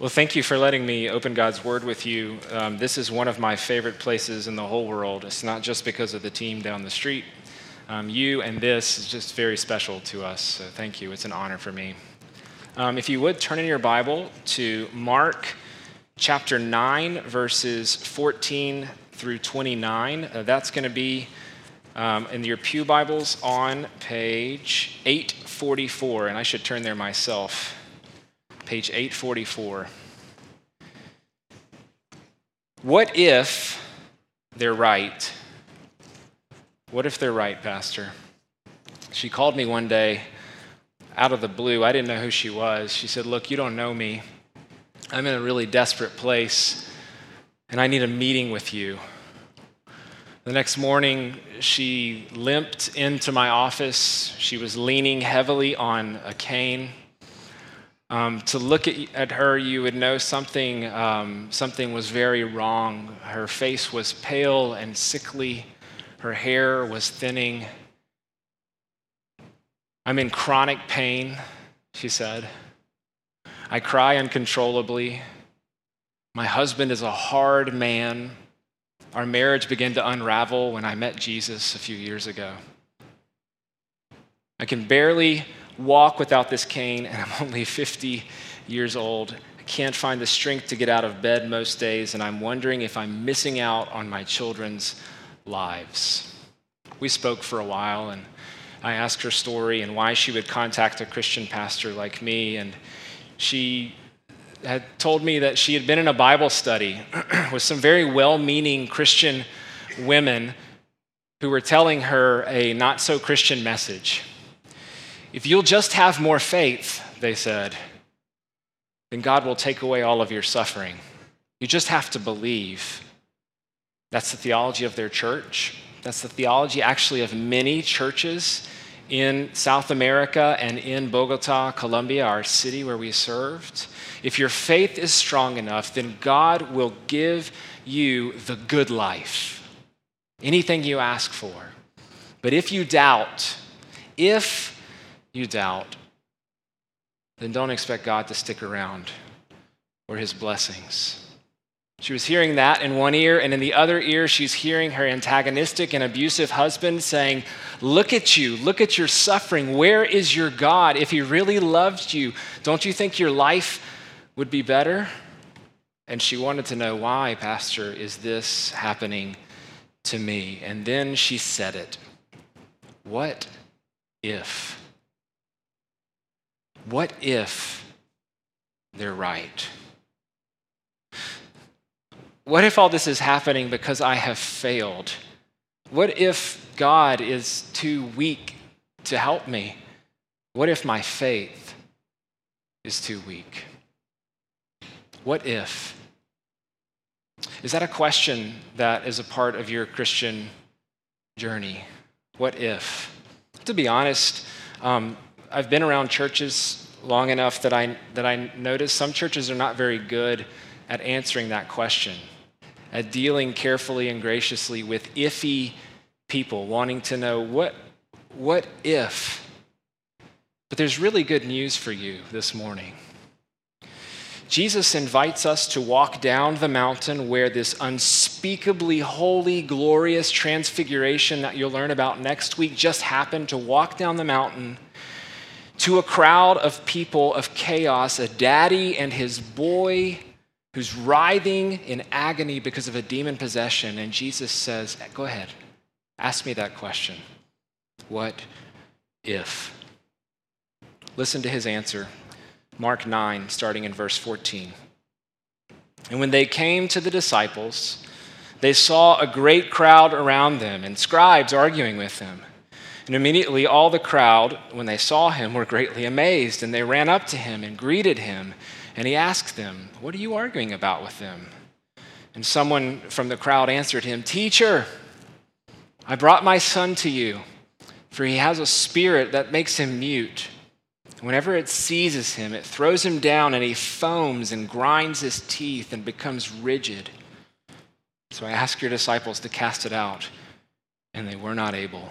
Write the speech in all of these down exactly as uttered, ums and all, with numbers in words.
Well, thank you for letting me open God's Word with you. Um, this is one of my favorite places in the whole world. It's not just because of the team down the street. Um, you and this is just very special to us, so thank you. It's an honor for me. Um, if you would, turn in your Bible to Mark chapter nine, verses fourteen through twenty-nine. Uh, that's going to be um, in your pew Bibles on page eight forty-four, and I should turn there myself. Page eight forty-four. What if they're right? What if they're right, Pastor? She called me one day out of the blue. I didn't know who she was. She said, look, you don't know me. I'm in a really desperate place, and I need a meeting with you. The next morning, she limped into my office. She was leaning heavily on a cane. Um, to look at, at her, you would know something, um, something was very wrong. Her face was pale and sickly. Her hair was thinning. I'm in chronic pain, she said. I cry uncontrollably. My husband is a hard man. Our marriage began to unravel when I met Jesus a few years ago. I can barely walk without this cane, and I'm only fifty years old. I can't find the strength to get out of bed most days, and I'm wondering if I'm missing out on my children's lives. We spoke for a while, and I asked her story and why she would contact a Christian pastor like me, and she had told me that she had been in a Bible study with some very well-meaning Christian women who were telling her a not-so-Christian message. If you'll just have more faith, they said, then God will take away all of your suffering. You just have to believe. That's the theology of their church. That's the theology actually of many churches in South America and in Bogota, Colombia, our city where we served. If your faith is strong enough, then God will give you the good life, anything you ask for. But if you doubt, if you doubt, then don't expect God to stick around or his blessings. She was hearing that in one ear, and in the other ear, she's hearing her antagonistic and abusive husband saying, look at you, look at your suffering. Where is your God? If he really loved you, don't you think your life would be better? And she wanted to know, why, Pastor, is this happening to me? And then she said it. What if? What if they're right? What if all this is happening because I have failed? What if God is too weak to help me? What if my faith is too weak? What if? Is that a question that is a part of your Christian journey? What if? To be honest, um, I've been around churches long enough that I that I notice some churches are not very good at answering that question, at dealing carefully and graciously with iffy people, wanting to know what what if. But there's really good news for you this morning. Jesus invites us to walk down the mountain where this unspeakably holy, glorious transfiguration that you'll learn about next week just happened, to walk down the mountain to a crowd of people of chaos, a daddy and his boy who's writhing in agony because of a demon possession. And Jesus says, go ahead, ask me that question. What if? Listen to his answer. Mark nine, starting in verse fourteen. And when they came to the disciples, they saw a great crowd around them and scribes arguing with them. And immediately all the crowd, when they saw him, were greatly amazed, and they ran up to him and greeted him. And he asked them, what are you arguing about with them? And someone from the crowd answered him, Teacher, I brought my son to you, for he has a spirit that makes him mute. Whenever it seizes him, it throws him down, and he foams and grinds his teeth and becomes rigid. So I asked your disciples to cast it out, and they were not able.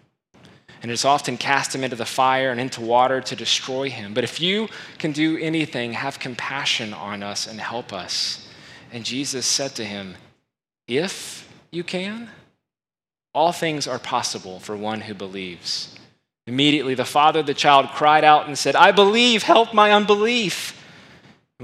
And it's often cast him into the fire and into water to destroy him. But if you can do anything, have compassion on us and help us. And Jesus said to him, if you can, all things are possible for one who believes. Immediately the father of the child cried out and said, I believe, help my unbelief. And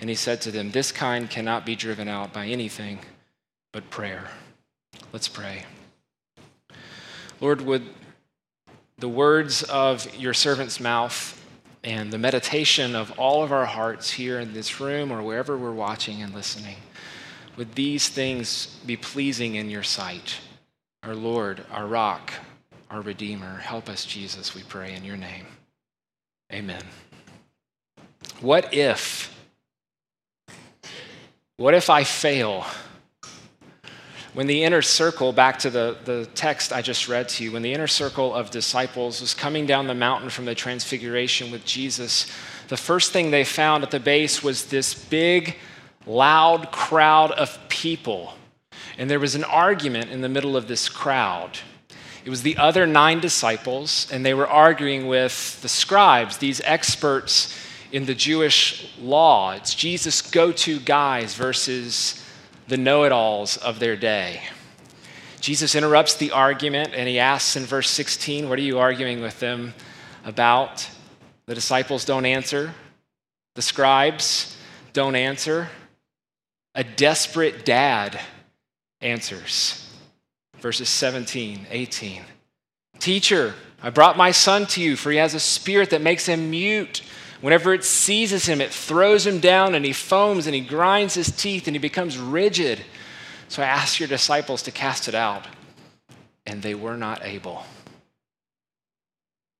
And he said to them, this kind cannot be driven out by anything but prayer. Let's pray. Lord, would the words of your servant's mouth and the meditation of all of our hearts here in this room or wherever we're watching and listening, would these things be pleasing in your sight? Our Lord, our rock, our Redeemer, help us, Jesus, we pray in your name. Amen. What if? What if I fail? When the inner circle, back to the, the text I just read to you, when the inner circle of disciples was coming down the mountain from the transfiguration with Jesus, the first thing they found at the base was this big, loud crowd of people. And there was an argument in the middle of this crowd. It was the other nine disciples, and they were arguing with the scribes, these experts in the Jewish law. It's Jesus' go-to guys versus the know-it-alls of their day. Jesus interrupts the argument, and he asks in verse sixteen, what are you arguing with them about? The disciples don't answer. The scribes don't answer. A desperate dad answers. Verses seventeen, eighteen. Teacher, I brought my son to you, for he has a spirit that makes him mute. Whenever it seizes him, it throws him down, and he foams, and he grinds his teeth, and he becomes rigid. So I asked your disciples to cast it out, and they were not able.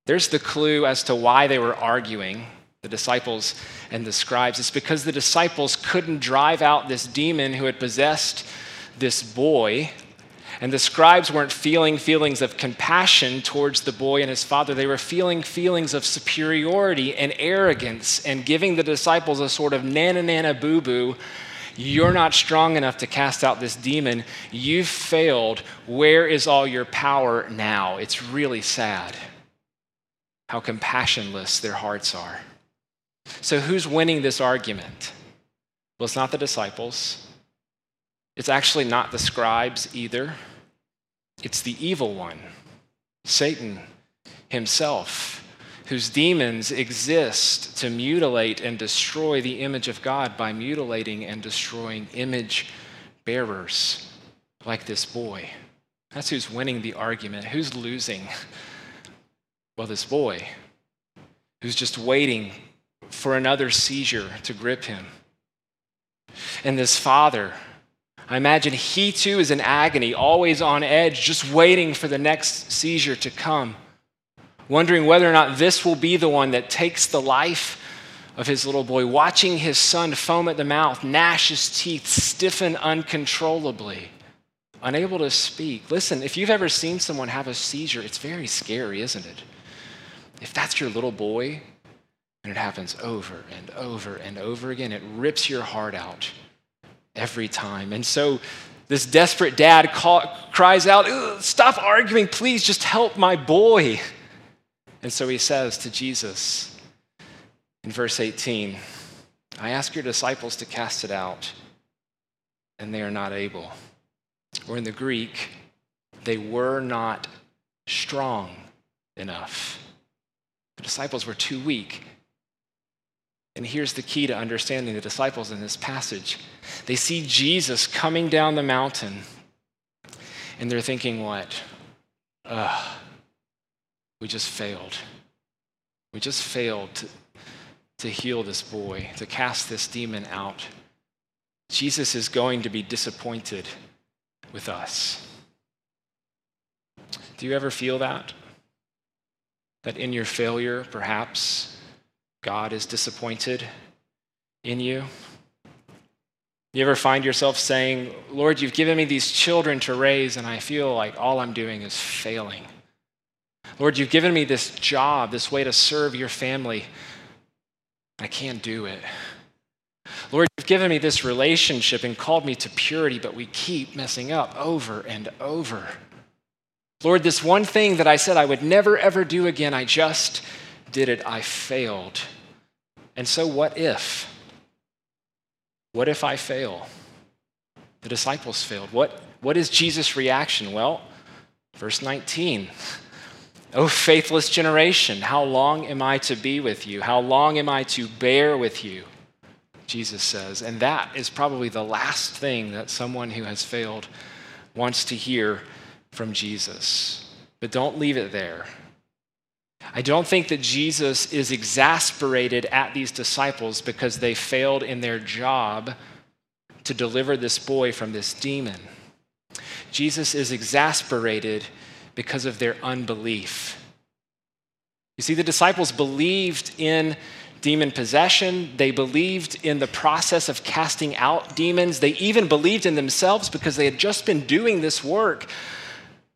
There's the clue as to why they were arguing, the disciples and the scribes. It's because the disciples couldn't drive out this demon who had possessed this boy. And the scribes weren't feeling feelings of compassion towards the boy and his father. They were feeling feelings of superiority and arrogance and giving the disciples a sort of nana-nana-boo-boo. You're not strong enough to cast out this demon. You've failed. Where is all your power now? It's really sad how compassionless their hearts are. So who's winning this argument? Well, it's not the disciples. It's actually not the scribes either. It's the evil one, Satan himself, whose demons exist to mutilate and destroy the image of God by mutilating and destroying image bearers like this boy. That's who's winning the argument. Who's losing? Well, this boy, who's just waiting for another seizure to grip him. And this father, I imagine he too is in agony, always on edge, just waiting for the next seizure to come, wondering whether or not this will be the one that takes the life of his little boy, watching his son foam at the mouth, gnash his teeth, stiffen uncontrollably, unable to speak. Listen, if you've ever seen someone have a seizure, it's very scary, isn't it? If that's your little boy, and it happens over and over and over again, it rips your heart out every time. And so this desperate dad call, cries out, stop arguing, please just help my boy. And so he says to Jesus in verse eighteen, I ask your disciples to cast it out, and they are not able. Or in the Greek, they were not strong enough. The disciples were too weak. And here's the key to understanding the disciples in this passage. They see Jesus coming down the mountain and they're thinking what? Ugh, we just failed. We just failed to, to heal this boy, to cast this demon out. Jesus is going to be disappointed with us. Do you ever feel that? That in your failure, perhaps, God is disappointed in you? You ever find yourself saying, Lord, you've given me these children to raise, and I feel like all I'm doing is failing. Lord, you've given me this job, this way to serve your family. I can't do it. Lord, you've given me this relationship and called me to purity, but we keep messing up over and over. Lord, this one thing that I said I would never, ever do again, I just did it. I failed. And so what if? What if I fail? The disciples failed. What, what is Jesus' reaction? Well, verse nineteen, O faithless generation, how long am I to be with you? How long am I to bear with you? Jesus says, and that is probably the last thing that someone who has failed wants to hear from Jesus. But don't leave it there. I don't think that Jesus is exasperated at these disciples because they failed in their job to deliver this boy from this demon. Jesus is exasperated because of their unbelief. You see, the disciples believed in demon possession. They believed in the process of casting out demons. They even believed in themselves because they had just been doing this work.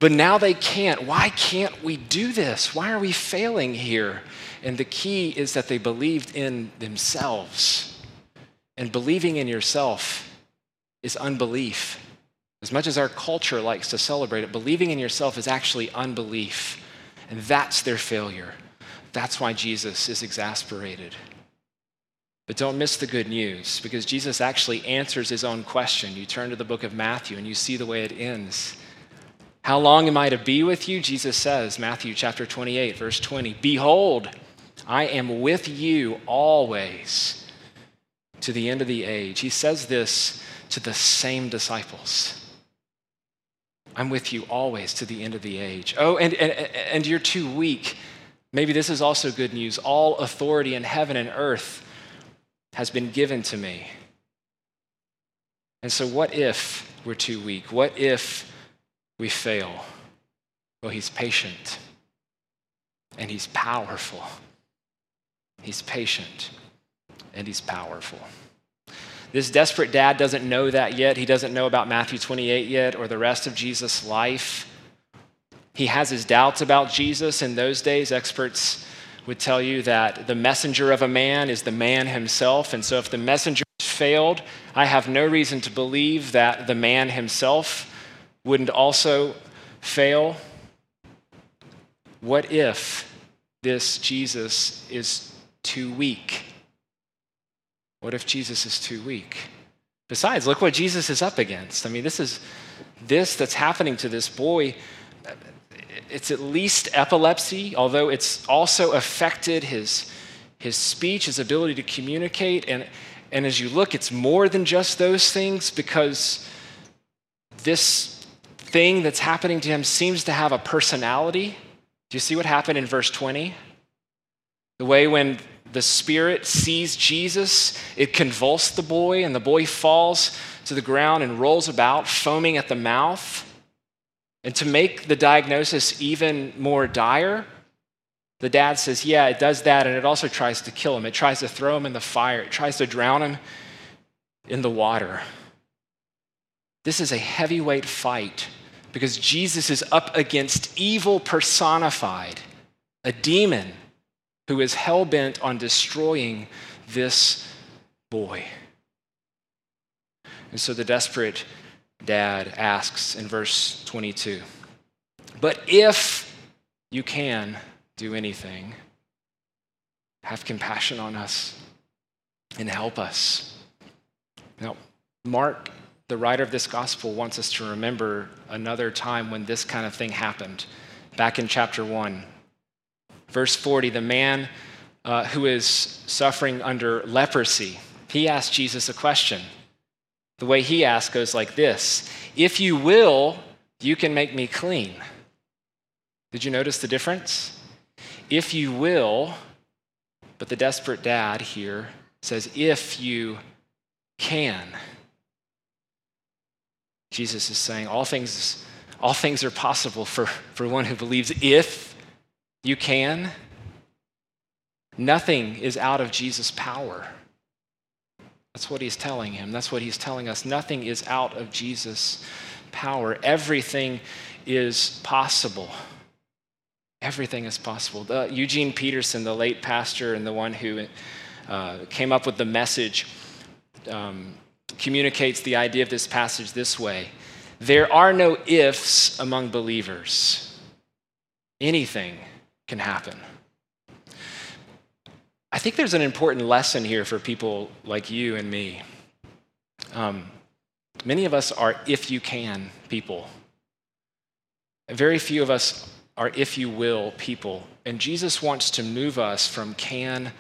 But now they can't. Why can't we do this? Why are we failing here? And the key is that they believed in themselves. And believing in yourself is unbelief. As much as our culture likes to celebrate it, believing in yourself is actually unbelief. And that's their failure. That's why Jesus is exasperated. But don't miss the good news, because Jesus actually answers his own question. You turn to the book of Matthew and you see the way it ends. How long am I to be with you? Jesus says, Matthew chapter twenty-eight, verse twenty, behold, I am with you always to the end of the age. He says this to the same disciples. I'm with you always to the end of the age. Oh, and, and, and you're too weak. Maybe this is also good news. All authority in heaven and earth has been given to me. And so what if we're too weak? What if we fail? Well, he's patient and he's powerful. He's patient and he's powerful. This desperate dad doesn't know that yet. He doesn't know about Matthew twenty-eight yet or the rest of Jesus' life. He has his doubts about Jesus. In those days, experts would tell you that the messenger of a man is the man himself. And so if the messenger failed, I have no reason to believe that the man himself wouldn't also fail. What if this Jesus is too weak? What if Jesus is too weak? Besides, look what Jesus is up against. I mean, this is this that's happening to this boy. It's at least epilepsy, although it's also affected his, his speech, his ability to communicate. And, and as you look, it's more than just those things, because this thing that's happening to him seems to have a personality. Do you see what happened in verse twenty? The way when the spirit sees Jesus, it convulsed the boy, and the boy falls to the ground and rolls about, foaming at the mouth. And to make the diagnosis even more dire, the dad says, yeah, it does that, and it also tries to kill him. It tries to throw him in the fire. It tries to drown him in the water. This is a heavyweight fight, because Jesus is up against evil personified, a demon who is hell-bent on destroying this boy. And so the desperate dad asks in verse twenty-two, but if you can do anything, have compassion on us and help us. Now, Mark, the writer of this gospel, wants us to remember another time when this kind of thing happened. Back in chapter one, verse forty, the man uh, who is suffering under leprosy, he asked Jesus a question. The way he asked goes like this: if you will, you can make me clean. Did you notice the difference? If you will, but the desperate dad here says, if you can. Jesus is saying all things, all things are possible for, for one who believes if you can. Nothing is out of Jesus' power. That's what he's telling him. That's what he's telling us. Nothing is out of Jesus' power. Everything is possible. Everything is possible. The, Eugene Peterson, the late pastor and the one who uh, came up with the message, um, communicates the idea of this passage this way. There are no ifs among believers. Anything can happen. I think there's an important lesson here for people like you and me. Um, many of us are if you can people. Very few of us are if you will people. And Jesus wants to move us from can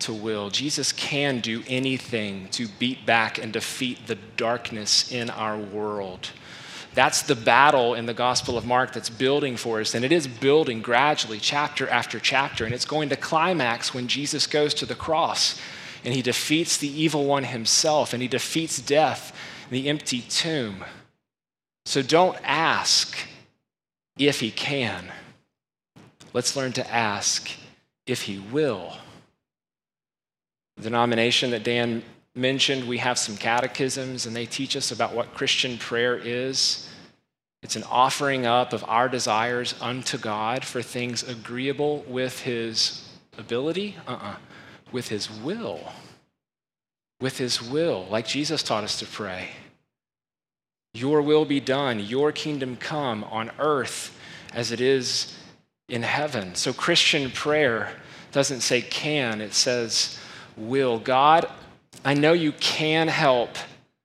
to will. Jesus can do anything to beat back and defeat the darkness in our world. That's the battle in the Gospel of Mark that's building for us, and it is building gradually, chapter after chapter, and it's going to climax when Jesus goes to the cross, and he defeats the evil one himself, and he defeats death and the empty tomb. So don't ask if he can. Let's learn to ask if he will. The denomination that Dan mentioned, we have some catechisms, and they teach us about what Christian prayer is. It's an offering up of our desires unto God for things agreeable with his ability, uh-uh, with his will, with his will, like Jesus taught us to pray. Your will be done, your kingdom come on earth as it is in heaven. So Christian prayer doesn't say can, it says will. God, I know you can help,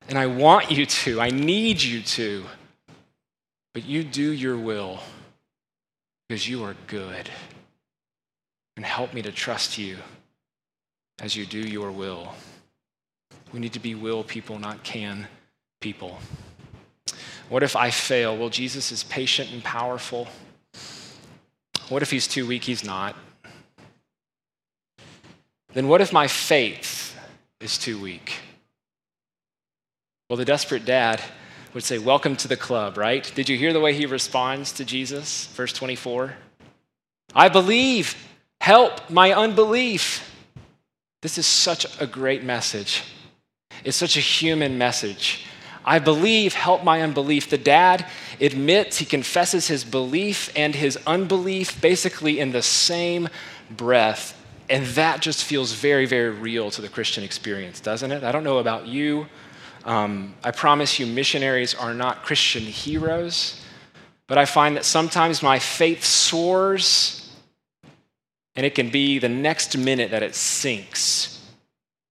and I want you to. I need you to. But you do your will because you are good. And help me to trust you as you do your will. We need to be will people, not can people. What if I fail? Well, Jesus is patient and powerful. What if he's too weak? He's not. Then what if my faith is too weak? Well, the desperate dad would say, welcome to the club, right? Did you hear the way he responds to Jesus? Verse twenty-four, I believe, help my unbelief. This is such a great message. It's such a human message. I believe, help my unbelief. The dad admits, he confesses his belief and his unbelief basically in the same breath. And that just feels very, very real to the Christian experience, doesn't it? I don't know about you. Um, I promise you missionaries are not Christian heroes, but I find that sometimes my faith soars and it can be the next minute that it sinks,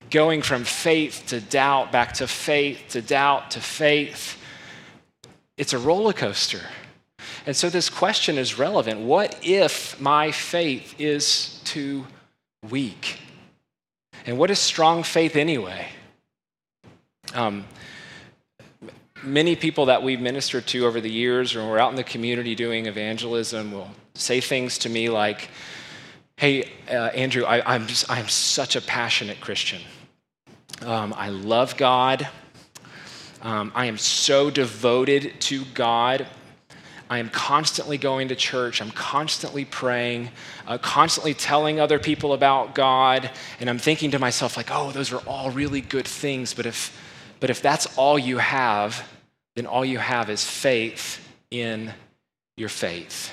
going from faith to doubt, back to faith to doubt to faith. It's a roller coaster. And so this question is relevant. What if my faith is too weak? And what is strong faith anyway? Um, many people that we've ministered to over the years, when we're out in the community doing evangelism, will say things to me like, hey, uh, Andrew, I, I'm just, I'm such a passionate Christian. Um, I love God. Um, I am so devoted to God. I am constantly going to church. I'm constantly praying, uh, constantly telling other people about God. And I'm thinking to myself like, oh, those are all really good things. But if, but if that's all you have, then all you have is faith in your faith.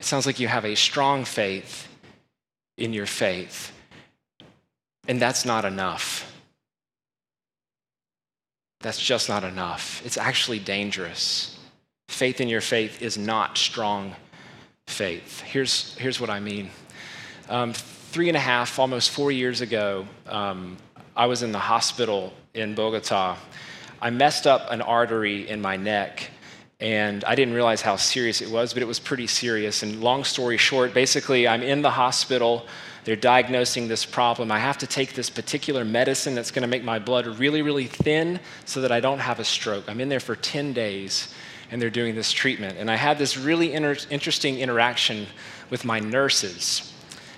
It sounds like you have a strong faith in your faith. And that's not enough. That's just not enough. It's actually dangerous. Faith in your faith is not strong faith. Here's here's what I mean. Um, three and a half, almost four years ago, um, I was in the hospital in Bogota. I messed up an artery in my neck, and I didn't realize how serious it was, but it was pretty serious. And long story short, basically, I'm in the hospital. They're diagnosing this problem. I have to take this particular medicine that's going to make my blood really, really thin so that I don't have a stroke. I'm in there for ten days. and they're doing this treatment. And I had this really inter interesting interaction with my nurses.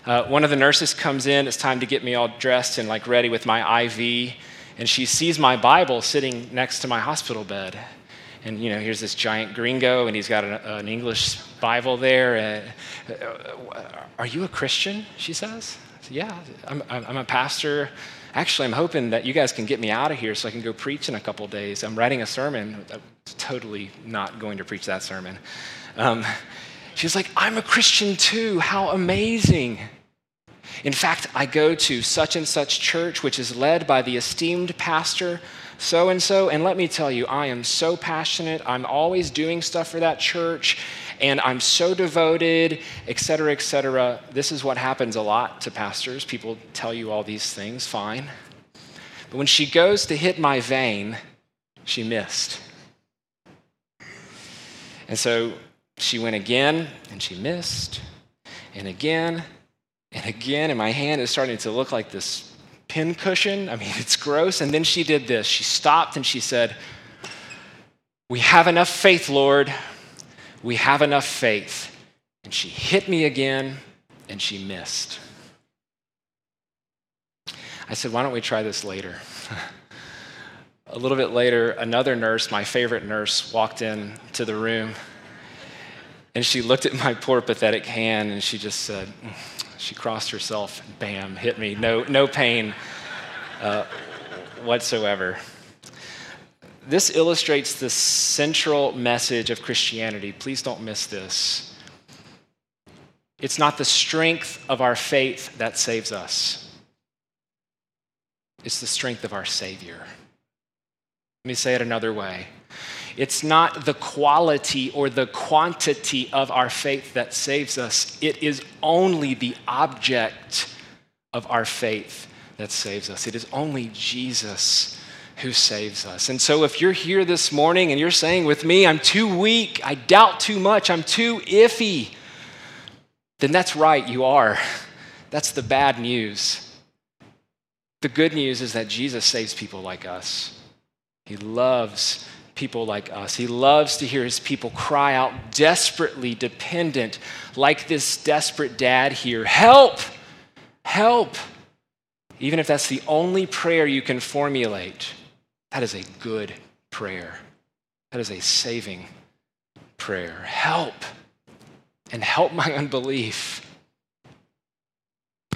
Uh, one of the nurses comes in, it's time to get me all dressed and like ready with my I V, and she sees my Bible sitting next to my hospital bed. And you know, here's this giant gringo, and he's got an, uh, an English Bible there. Uh, are you a Christian? She says. Said, yeah, I'm, I'm a pastor. Actually, I'm hoping that you guys can get me out of here so I can go preach in a couple days. I'm writing a sermon. I'm totally not going to preach that sermon. Um, she's like, I'm a Christian too. How amazing. In fact, I go to such and such church, which is led by the esteemed pastor so-and-so, and let me tell you, I am so passionate. I'm always doing stuff for that church, and I'm so devoted, et cetera, et cetera. This is what happens a lot to pastors. People tell you all these things, fine. But when she goes to hit my vein, she missed. And so she went again, and she missed, and again, and again, and my hand is starting to look like this pin cushion. I mean, it's gross. And then she did this. She stopped and she said, we have enough faith, Lord. We have enough faith. And she hit me again and she missed. I said, why don't we try this later? A little bit later, another nurse, my favorite nurse, walked in to the room and she looked at my poor pathetic hand and she just said, she crossed herself, bam, hit me. No, no pain uh, whatsoever. This illustrates the central message of Christianity. Please don't miss this. It's not the strength of our faith that saves us. It's the strength of our Savior. Let me say it another way. It's not the quality or the quantity of our faith that saves us. It is only the object of our faith that saves us. It is only Jesus who saves us. And so if you're here this morning and you're saying with me, I'm too weak, I doubt too much, I'm too iffy, then that's right, you are. That's the bad news. The good news is that Jesus saves people like us. He loves people like us. He loves to hear his people cry out desperately dependent, like this desperate dad here, help, help. Even if that's the only prayer you can formulate, that is a good prayer. That is a saving prayer. Help, and help my unbelief.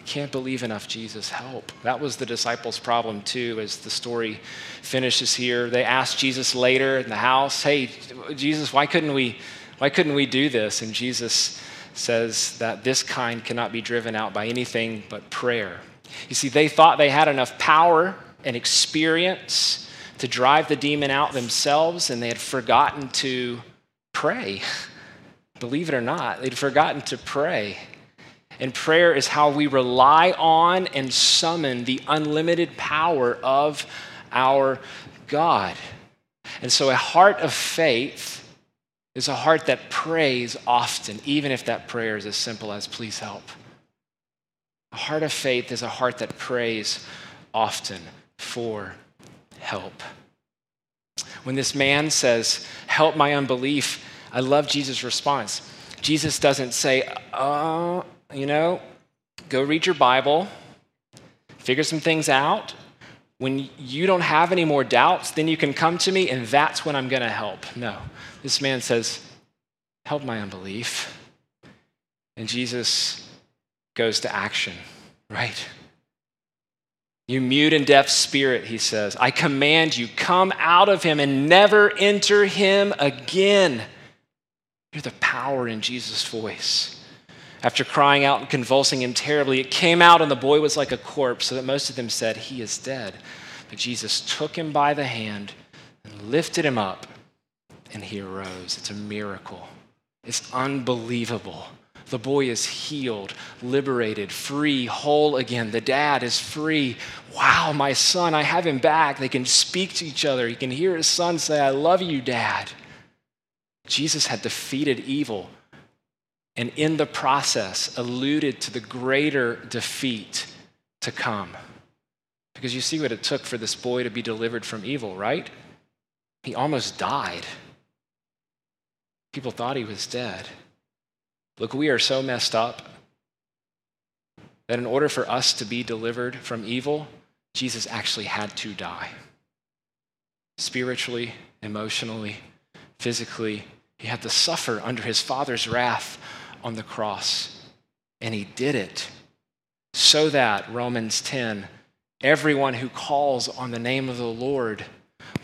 Can't believe enough, Jesus, help. That was the disciples' problem too, as the story finishes here. They asked Jesus later in the house, hey, Jesus, why couldn't we, why couldn't we do this? And Jesus says that this kind cannot be driven out by anything but prayer. You see, they thought they had enough power and experience to drive the demon out themselves, and they had forgotten to pray. Believe it or not, they'd forgotten to pray. And prayer is how we rely on and summon the unlimited power of our God. And so a heart of faith is a heart that prays often, even if that prayer is as simple as, please help. A heart of faith is a heart that prays often for help. When this man says, help my unbelief, I love Jesus' response. Jesus doesn't say, oh, you know, go read your Bible, figure some things out. When you don't have any more doubts, then you can come to me and that's when I'm going to help. No, this man says, help my unbelief. And Jesus goes to action, right? You mute and deaf spirit, he says, I command you, come out of him and never enter him again. Hear the power in Jesus' voice. After crying out and convulsing him terribly, it came out and the boy was like a corpse, so that most of them said, he is dead. But Jesus took him by the hand and lifted him up, and he arose. It's a miracle. It's unbelievable. The boy is healed, liberated, free, whole again. The dad is free. Wow, my son, I have him back. They can speak to each other. He can hear his son say, I love you, Dad. Jesus had defeated evil, and in the process alluded to the greater defeat to come. Because you see what it took for this boy to be delivered from evil, right? He almost died. People thought he was dead. Look, we are so messed up that in order for us to be delivered from evil, Jesus actually had to die. Spiritually, emotionally, physically, he had to suffer under his Father's wrath on the cross. And he did it so that, Romans ten, everyone who calls on the name of the Lord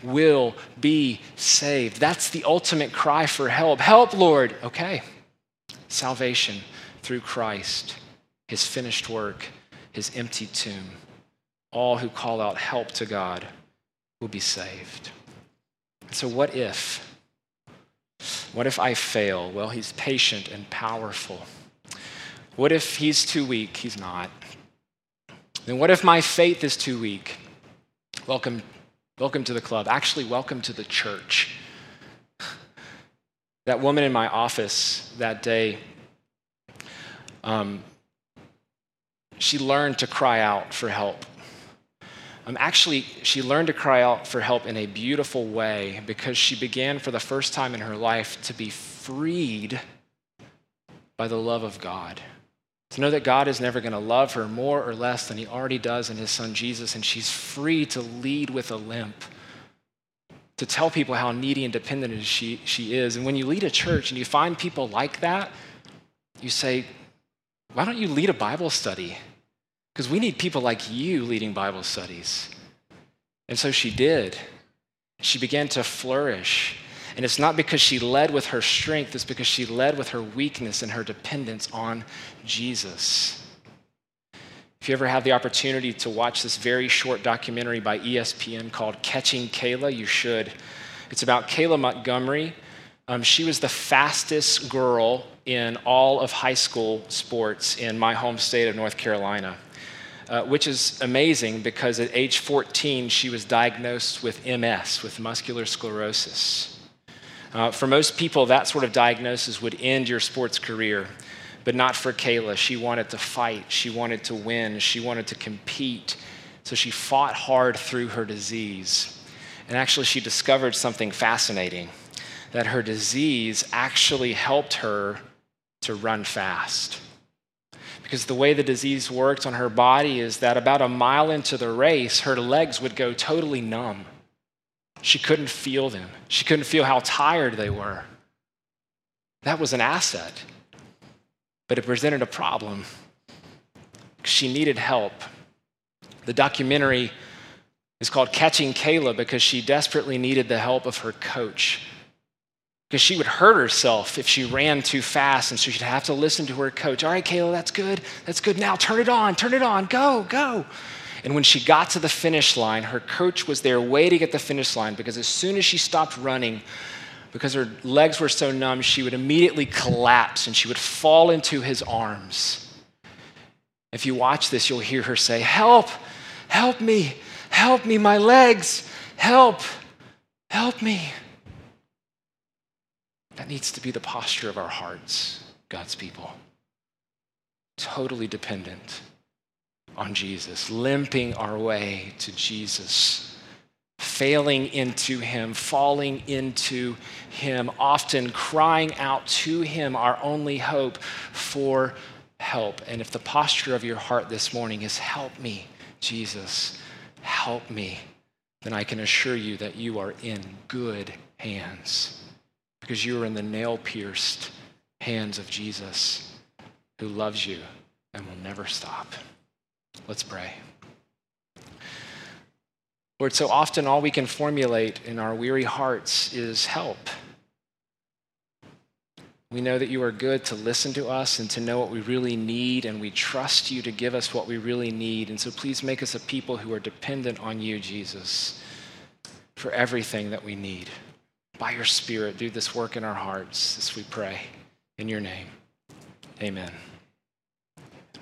will be saved. That's the ultimate cry for help. Help, Lord. Okay. Salvation through Christ, his finished work, his empty tomb. All who call out help to God will be saved. So what if? What if I fail? Well, he's patient and powerful. What if he's too weak? He's not. Then what if my faith is too weak? Welcome, welcome to the club. Actually, welcome to the church. That woman in my office that day, um, she learned to cry out for help. Um, actually, she learned to cry out for help in a beautiful way because she began for the first time in her life to be freed by the love of God. To know that God is never going to love her more or less than he already does in his son Jesus, and she's free to lead with a limp, to tell people how needy and dependent she, she is. And when you lead a church and you find people like that, you say, why don't you lead a Bible study? Because we need people like you leading Bible studies. And so she did. She began to flourish. And it's not because she led with her strength, it's because she led with her weakness and her dependence on Jesus. If you ever have the opportunity to watch this very short documentary by E S P N called Catching Kayla, you should. It's about Kayla Montgomery. Um, she was the fastest girl in all of high school sports in my home state of North Carolina. Uh, which is amazing because at age fourteen, she was diagnosed with M S, with muscular sclerosis. Uh, for most people, that sort of diagnosis would end your sports career, but not for Kayla. She wanted to fight. She wanted to win. She wanted to compete. So she fought hard through her disease. And actually, she discovered something fascinating, that her disease actually helped her to run fast. Because the way the disease worked on her body is that about a mile into the race, her legs would go totally numb. She couldn't feel them. She couldn't feel how tired they were. That was an asset, but it presented a problem. She needed help. The documentary is called Catching Kayla because she desperately needed the help of her coach. Because she would hurt herself if she ran too fast, and so she'd have to listen to her coach. All right, Kayla, that's good. That's good. Now turn it on. Turn it on. Go, go. And when she got to the finish line, her coach was there waiting at the finish line because as soon as she stopped running, because her legs were so numb, she would immediately collapse and she would fall into his arms. If you watch this, you'll hear her say, help, help me, help me, my legs, help, help me. That needs to be the posture of our hearts, God's people. Totally dependent on Jesus, limping our way to Jesus, failing into him, falling into him, often crying out to him, our only hope for help. And if the posture of your heart this morning is, help me, Jesus, help me, then I can assure you that you are in good hands. Because you are in the nail-pierced hands of Jesus, who loves you and will never stop. Let's pray. Lord, so often all we can formulate in our weary hearts is help. We know that you are good to listen to us and to know what we really need, and we trust you to give us what we really need. And so please make us a people who are dependent on you, Jesus, for everything that we need. By your Spirit, do this work in our hearts as we pray in your name. Amen.